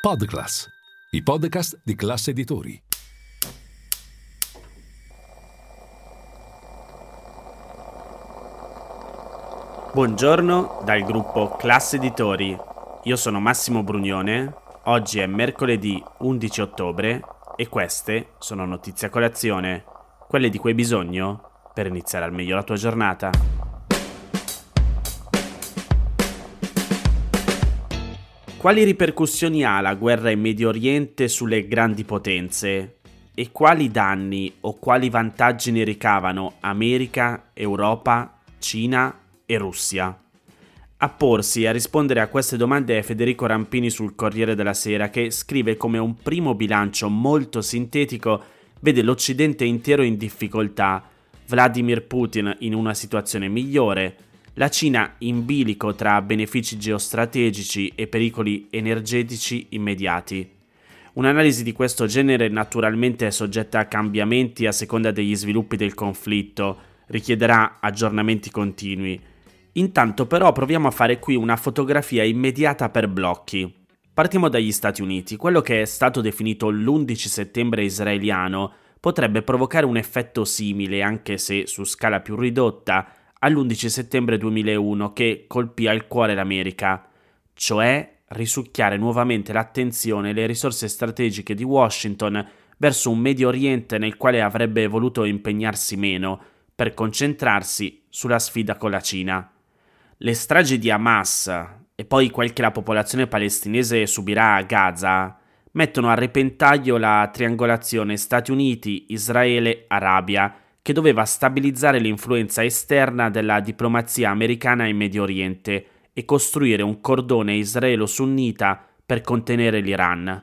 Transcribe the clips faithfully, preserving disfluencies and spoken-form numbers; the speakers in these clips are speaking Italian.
Podclass, i podcast di Class Editori. Buongiorno dal gruppo Class Editori. Io sono Massimo Brugnione. Oggi è mercoledì undici ottobre e queste sono notizie a colazione, quelle di cui hai bisogno per iniziare al meglio la tua giornata. Quali ripercussioni ha la guerra in Medio Oriente sulle grandi potenze? E quali danni o quali vantaggi ne ricavano America, Europa, Cina e Russia? A porsi e a rispondere a queste domande è Federico Rampini sul Corriere della Sera, che scrive come un primo bilancio molto sintetico vede l'Occidente intero in difficoltà, Vladimir Putin in una situazione migliore, la Cina in bilico tra benefici geostrategici e pericoli energetici immediati. Un'analisi di questo genere naturalmente è soggetta a cambiamenti a seconda degli sviluppi del conflitto, richiederà aggiornamenti continui. Intanto però proviamo a fare qui una fotografia immediata per blocchi. Partiamo dagli Stati Uniti. Quello che è stato definito l'undici settembre israeliano potrebbe provocare un effetto simile, anche se su scala più ridotta, all'undici settembre duemilauno che colpì al cuore l'America, cioè risucchiare nuovamente l'attenzione e le risorse strategiche di Washington verso un Medio Oriente nel quale avrebbe voluto impegnarsi meno, per concentrarsi sulla sfida con la Cina. Le stragi di Hamas e poi quel che la popolazione palestinese subirà a Gaza mettono a repentaglio la triangolazione Stati Uniti-Israele-Arabia, che doveva stabilizzare l'influenza esterna della diplomazia americana in Medio Oriente e costruire un cordone israelo-sunnita per contenere l'Iran.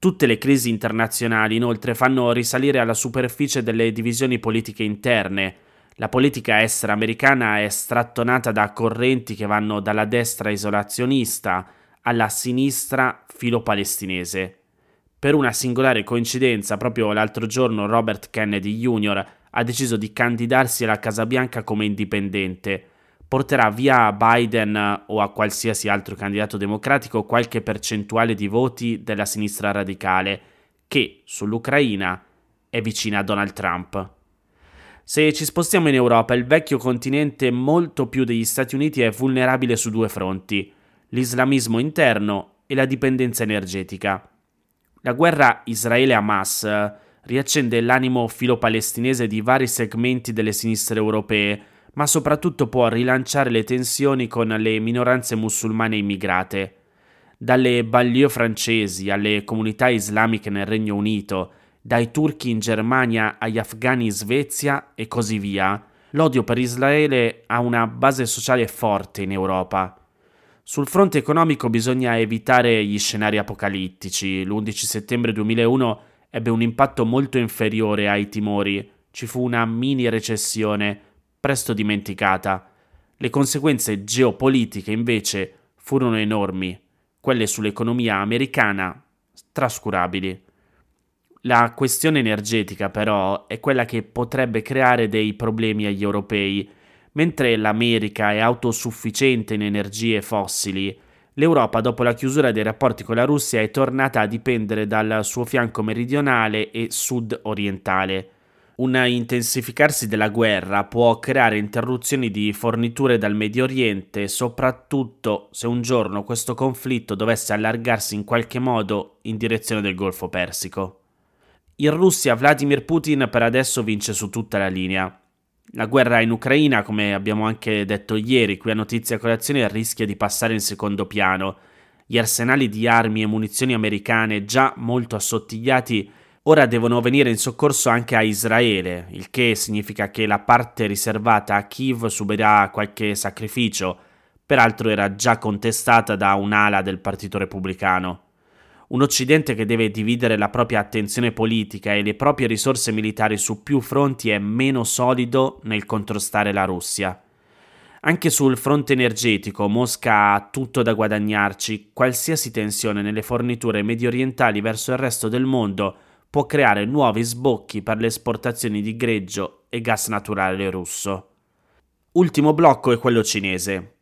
Tutte le crisi internazionali, inoltre, fanno risalire alla superficie delle divisioni politiche interne. La politica estera americana è strattonata da correnti che vanno dalla destra isolazionista alla sinistra filopalestinese. Per una singolare coincidenza, proprio l'altro giorno Robert Kennedy Junior ha deciso di candidarsi alla Casa Bianca come indipendente. Porterà via a Biden o a qualsiasi altro candidato democratico qualche percentuale di voti della sinistra radicale, che sull'Ucraina è vicina a Donald Trump. Se ci spostiamo in Europa, il vecchio continente molto più degli Stati Uniti è vulnerabile su due fronti: l'islamismo interno e la dipendenza energetica. La guerra Israele-Hamas riaccende l'animo filopalestinese di vari segmenti delle sinistre europee, ma soprattutto può rilanciare le tensioni con le minoranze musulmane immigrate. Dalle banlieue francesi alle comunità islamiche nel Regno Unito, dai turchi in Germania agli afghani in Svezia e così via, l'odio per Israele ha una base sociale forte in Europa. Sul fronte economico bisogna evitare gli scenari apocalittici. L'undici settembre duemilauno ebbe un impatto molto inferiore ai timori. Ci fu una mini recessione, presto dimenticata. Le conseguenze geopolitiche invece furono enormi, quelle sull'economia americana trascurabili. La questione energetica però è quella che potrebbe creare dei problemi agli europei. Mentre l'America è autosufficiente in energie fossili, l'Europa dopo la chiusura dei rapporti con la Russia è tornata a dipendere dal suo fianco meridionale e sud-orientale. Un intensificarsi della guerra può creare interruzioni di forniture dal Medio Oriente, soprattutto se un giorno questo conflitto dovesse allargarsi in qualche modo in direzione del Golfo Persico. In Russia Vladimir Putin per adesso vince su tutta la linea. La guerra in Ucraina, come abbiamo anche detto ieri, qui a Notizie a Colazione, rischia di passare in secondo piano. Gli arsenali di armi e munizioni americane, già molto assottigliati, ora devono venire in soccorso anche a Israele, il che significa che la parte riservata a Kiev subirà qualche sacrificio, peraltro era già contestata da un'ala del Partito Repubblicano. Un Occidente che deve dividere la propria attenzione politica e le proprie risorse militari su più fronti è meno solido nel contrastare la Russia. Anche sul fronte energetico Mosca ha tutto da guadagnarci. Qualsiasi tensione nelle forniture mediorientali verso il resto del mondo può creare nuovi sbocchi per le esportazioni di greggio e gas naturale russo. Ultimo blocco è quello cinese.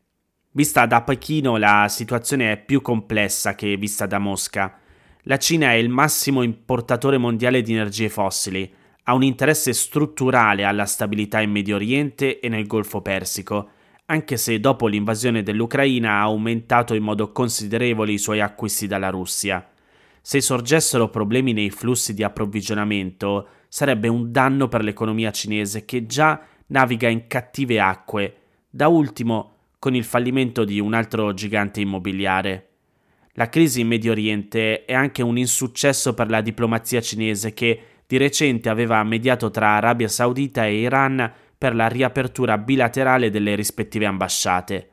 Vista da Pechino la situazione è più complessa che vista da Mosca. La Cina è il massimo importatore mondiale di energie fossili, ha un interesse strutturale alla stabilità in Medio Oriente e nel Golfo Persico, anche se dopo l'invasione dell'Ucraina ha aumentato in modo considerevole i suoi acquisti dalla Russia. Se sorgessero problemi nei flussi di approvvigionamento, sarebbe un danno per l'economia cinese che già naviga in cattive acque, da ultimo con il fallimento di un altro gigante immobiliare. La crisi in Medio Oriente è anche un insuccesso per la diplomazia cinese che di recente aveva mediato tra Arabia Saudita e Iran per la riapertura bilaterale delle rispettive ambasciate.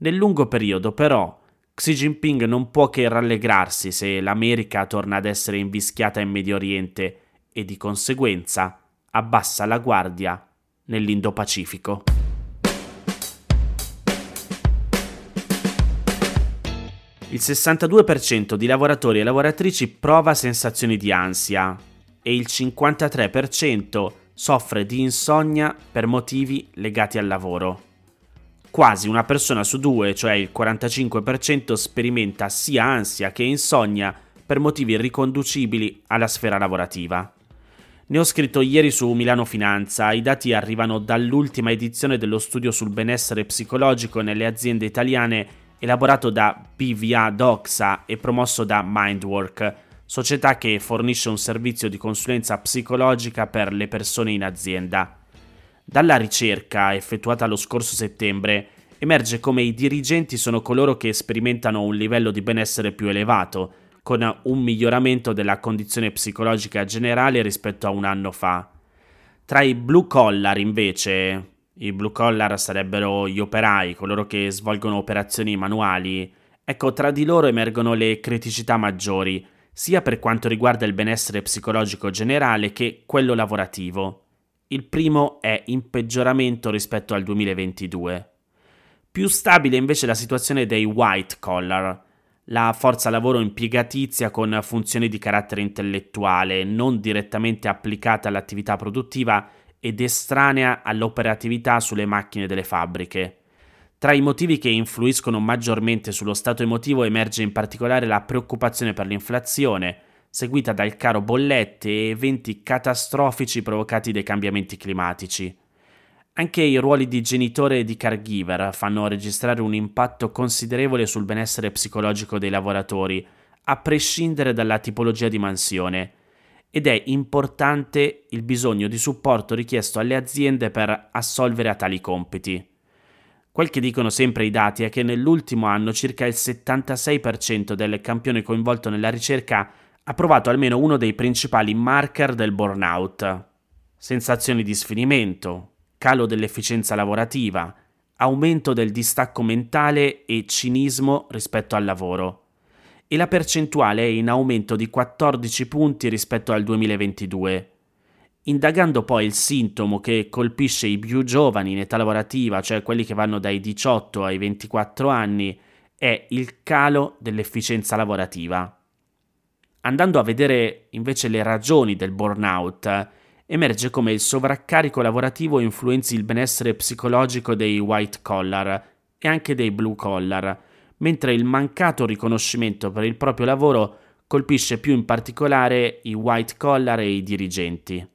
Nel lungo periodo, però, Xi Jinping non può che rallegrarsi se l'America torna ad essere invischiata in Medio Oriente e di conseguenza abbassa la guardia nell'Indo-Pacifico. Il sessantadue per cento di lavoratori e lavoratrici prova sensazioni di ansia e il cinquantatré per cento soffre di insonnia per motivi legati al lavoro. Quasi una persona su due, cioè il quarantacinque per cento, sperimenta sia ansia che insonnia per motivi riconducibili alla sfera lavorativa. Ne ho scritto ieri su Milano Finanza, i dati arrivano dall'ultima edizione dello studio sul benessere psicologico nelle aziende italiane elaborato da P V A Doxa e promosso da Mindwork, società che fornisce un servizio di consulenza psicologica per le persone in azienda. Dalla ricerca, effettuata lo scorso settembre, emerge come i dirigenti sono coloro che sperimentano un livello di benessere più elevato, con un miglioramento della condizione psicologica generale rispetto a un anno fa. Tra i blue collar, invece, i blue collar sarebbero gli operai, coloro che svolgono operazioni manuali, ecco, tra di loro emergono le criticità maggiori, sia per quanto riguarda il benessere psicologico generale che quello lavorativo. Il primo è in peggioramento rispetto al duemilaventidue. Più stabile invece la situazione dei white collar, la forza lavoro impiegatizia con funzioni di carattere intellettuale, non direttamente applicata all'attività produttiva ed estranea all'operatività sulle macchine delle fabbriche. Tra i motivi che influiscono maggiormente sullo stato emotivo emerge in particolare la preoccupazione per l'inflazione, seguita dal caro bollette e eventi catastrofici provocati dai cambiamenti climatici. Anche i ruoli di genitore e di caregiver fanno registrare un impatto considerevole sul benessere psicologico dei lavoratori, a prescindere dalla tipologia di mansione, ed è importante il bisogno di supporto richiesto alle aziende per assolvere a tali compiti. Quel che dicono sempre i dati è che nell'ultimo anno circa il settantasei per cento del campione coinvolto nella ricerca ha provato almeno uno dei principali marker del burnout. Sensazioni di sfinimento, calo dell'efficienza lavorativa, aumento del distacco mentale e cinismo rispetto al lavoro. E la percentuale è in aumento di quattordici punti rispetto al duemilaventidue. Indagando poi il sintomo che colpisce i più giovani in età lavorativa, cioè quelli che vanno dai diciotto ai ventiquattro anni, è il calo dell'efficienza lavorativa. Andando a vedere invece le ragioni del burnout, emerge come il sovraccarico lavorativo influenzi il benessere psicologico dei white collar e anche dei blue collar, mentre il mancato riconoscimento per il proprio lavoro colpisce più in particolare i white collar e i dirigenti.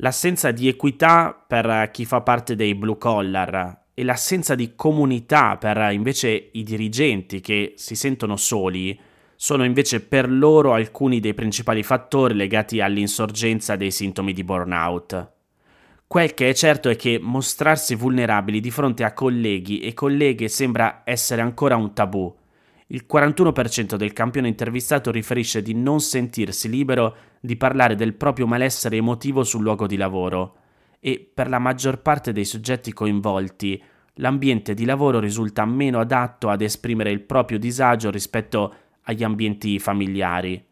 L'assenza di equità per chi fa parte dei blue collar e l'assenza di comunità per invece i dirigenti che si sentono soli sono invece per loro alcuni dei principali fattori legati all'insorgenza dei sintomi di burnout. Quel che è certo è che mostrarsi vulnerabili di fronte a colleghi e colleghe sembra essere ancora un tabù. Il quarantuno per cento del campione intervistato riferisce di non sentirsi libero di parlare del proprio malessere emotivo sul luogo di lavoro e per la maggior parte dei soggetti coinvolti l'ambiente di lavoro risulta meno adatto ad esprimere il proprio disagio rispetto agli ambienti familiari.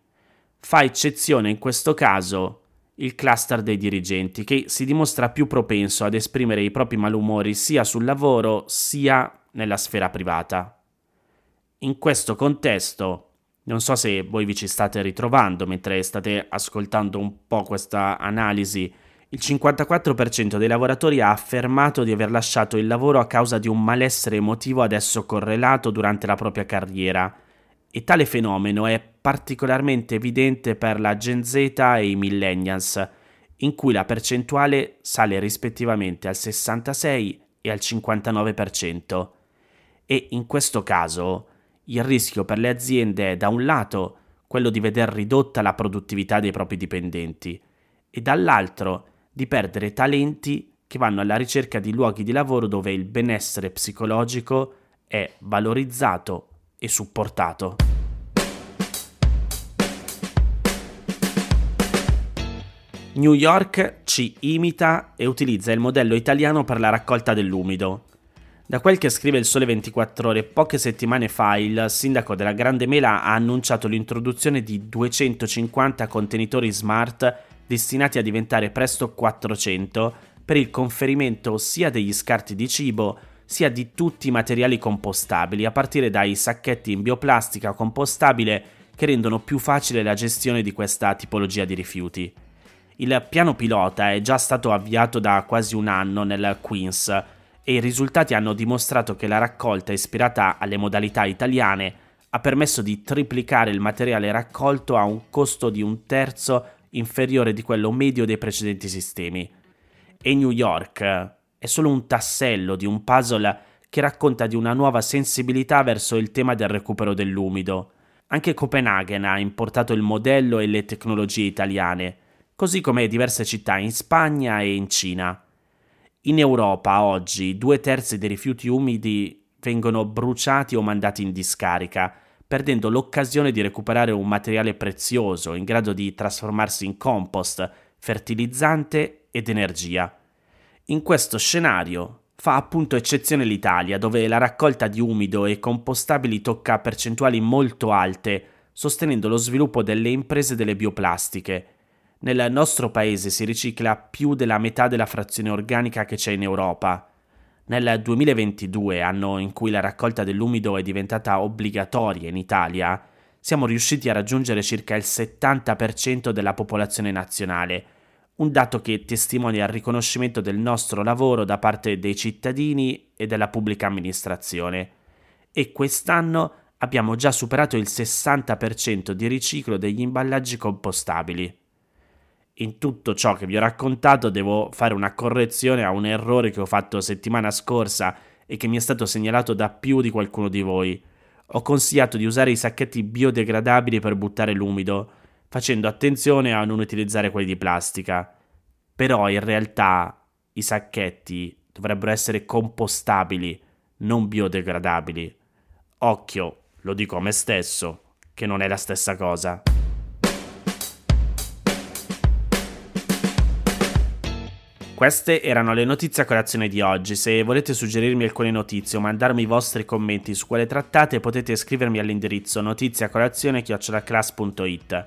Fa eccezione in questo caso il cluster dei dirigenti, che si dimostra più propenso ad esprimere i propri malumori sia sul lavoro sia nella sfera privata. In questo contesto, non so se voi vi ci state ritrovando mentre state ascoltando un po' questa analisi, Il cinquantaquattro per cento dei lavoratori ha affermato di aver lasciato il lavoro a causa di un malessere emotivo ad esso correlato durante la propria carriera, e tale fenomeno è particolarmente evidente per la Gen Z e i Millennials, in cui la percentuale sale rispettivamente al sessantasei e al cinquantanove per cento. E in questo caso il rischio per le aziende è da un lato quello di veder ridotta la produttività dei propri dipendenti e dall'altro di perdere talenti che vanno alla ricerca di luoghi di lavoro dove il benessere psicologico è valorizzato e supportato. New York ci imita e utilizza il modello italiano per la raccolta dell'umido. Da quel che scrive il Sole ventiquattro ore poche settimane fa, il sindaco della Grande Mela ha annunciato l'introduzione di duecentocinquanta contenitori smart destinati a diventare presto quattrocento, per il conferimento sia degli scarti di cibo, sia di tutti i materiali compostabili, a partire dai sacchetti in bioplastica compostabile che rendono più facile la gestione di questa tipologia di rifiuti. Il piano pilota è già stato avviato da quasi un anno nel Queens e i risultati hanno dimostrato che la raccolta ispirata alle modalità italiane ha permesso di triplicare il materiale raccolto a un costo di un terzo inferiore di quello medio dei precedenti sistemi. E New York è solo un tassello di un puzzle che racconta di una nuova sensibilità verso il tema del recupero dell'umido. Anche Copenaghen ha importato il modello e le tecnologie italiane, così come diverse città in Spagna e in Cina. In Europa oggi due terzi dei rifiuti umidi vengono bruciati o mandati in discarica, perdendo l'occasione di recuperare un materiale prezioso in grado di trasformarsi in compost, fertilizzante ed energia. In questo scenario fa appunto eccezione l'Italia, dove la raccolta di umido e compostabili tocca percentuali molto alte, sostenendo lo sviluppo delle imprese delle bioplastiche. Nel nostro paese si ricicla più della metà della frazione organica che c'è in Europa. Nel duemilaventidue, anno in cui la raccolta dell'umido è diventata obbligatoria in Italia, siamo riusciti a raggiungere circa il settanta per cento della popolazione nazionale, un dato che testimonia il riconoscimento del nostro lavoro da parte dei cittadini e della pubblica amministrazione. E quest'anno abbiamo già superato il sessanta per cento di riciclo degli imballaggi compostabili. In tutto ciò che vi ho raccontato devo fare una correzione a un errore che ho fatto settimana scorsa e che mi è stato segnalato da più di qualcuno di voi. Ho consigliato di usare i sacchetti biodegradabili per buttare l'umido, facendo attenzione a non utilizzare quelli di plastica. Però in realtà i sacchetti dovrebbero essere compostabili, non biodegradabili. Occhio, lo dico a me stesso, che non è la stessa cosa. Queste erano le notizie a colazione di oggi. Se volete suggerirmi alcune notizie o mandarmi i vostri commenti su quelle trattate, potete scrivermi all'indirizzo notiziacolazione chiocciola class punto it.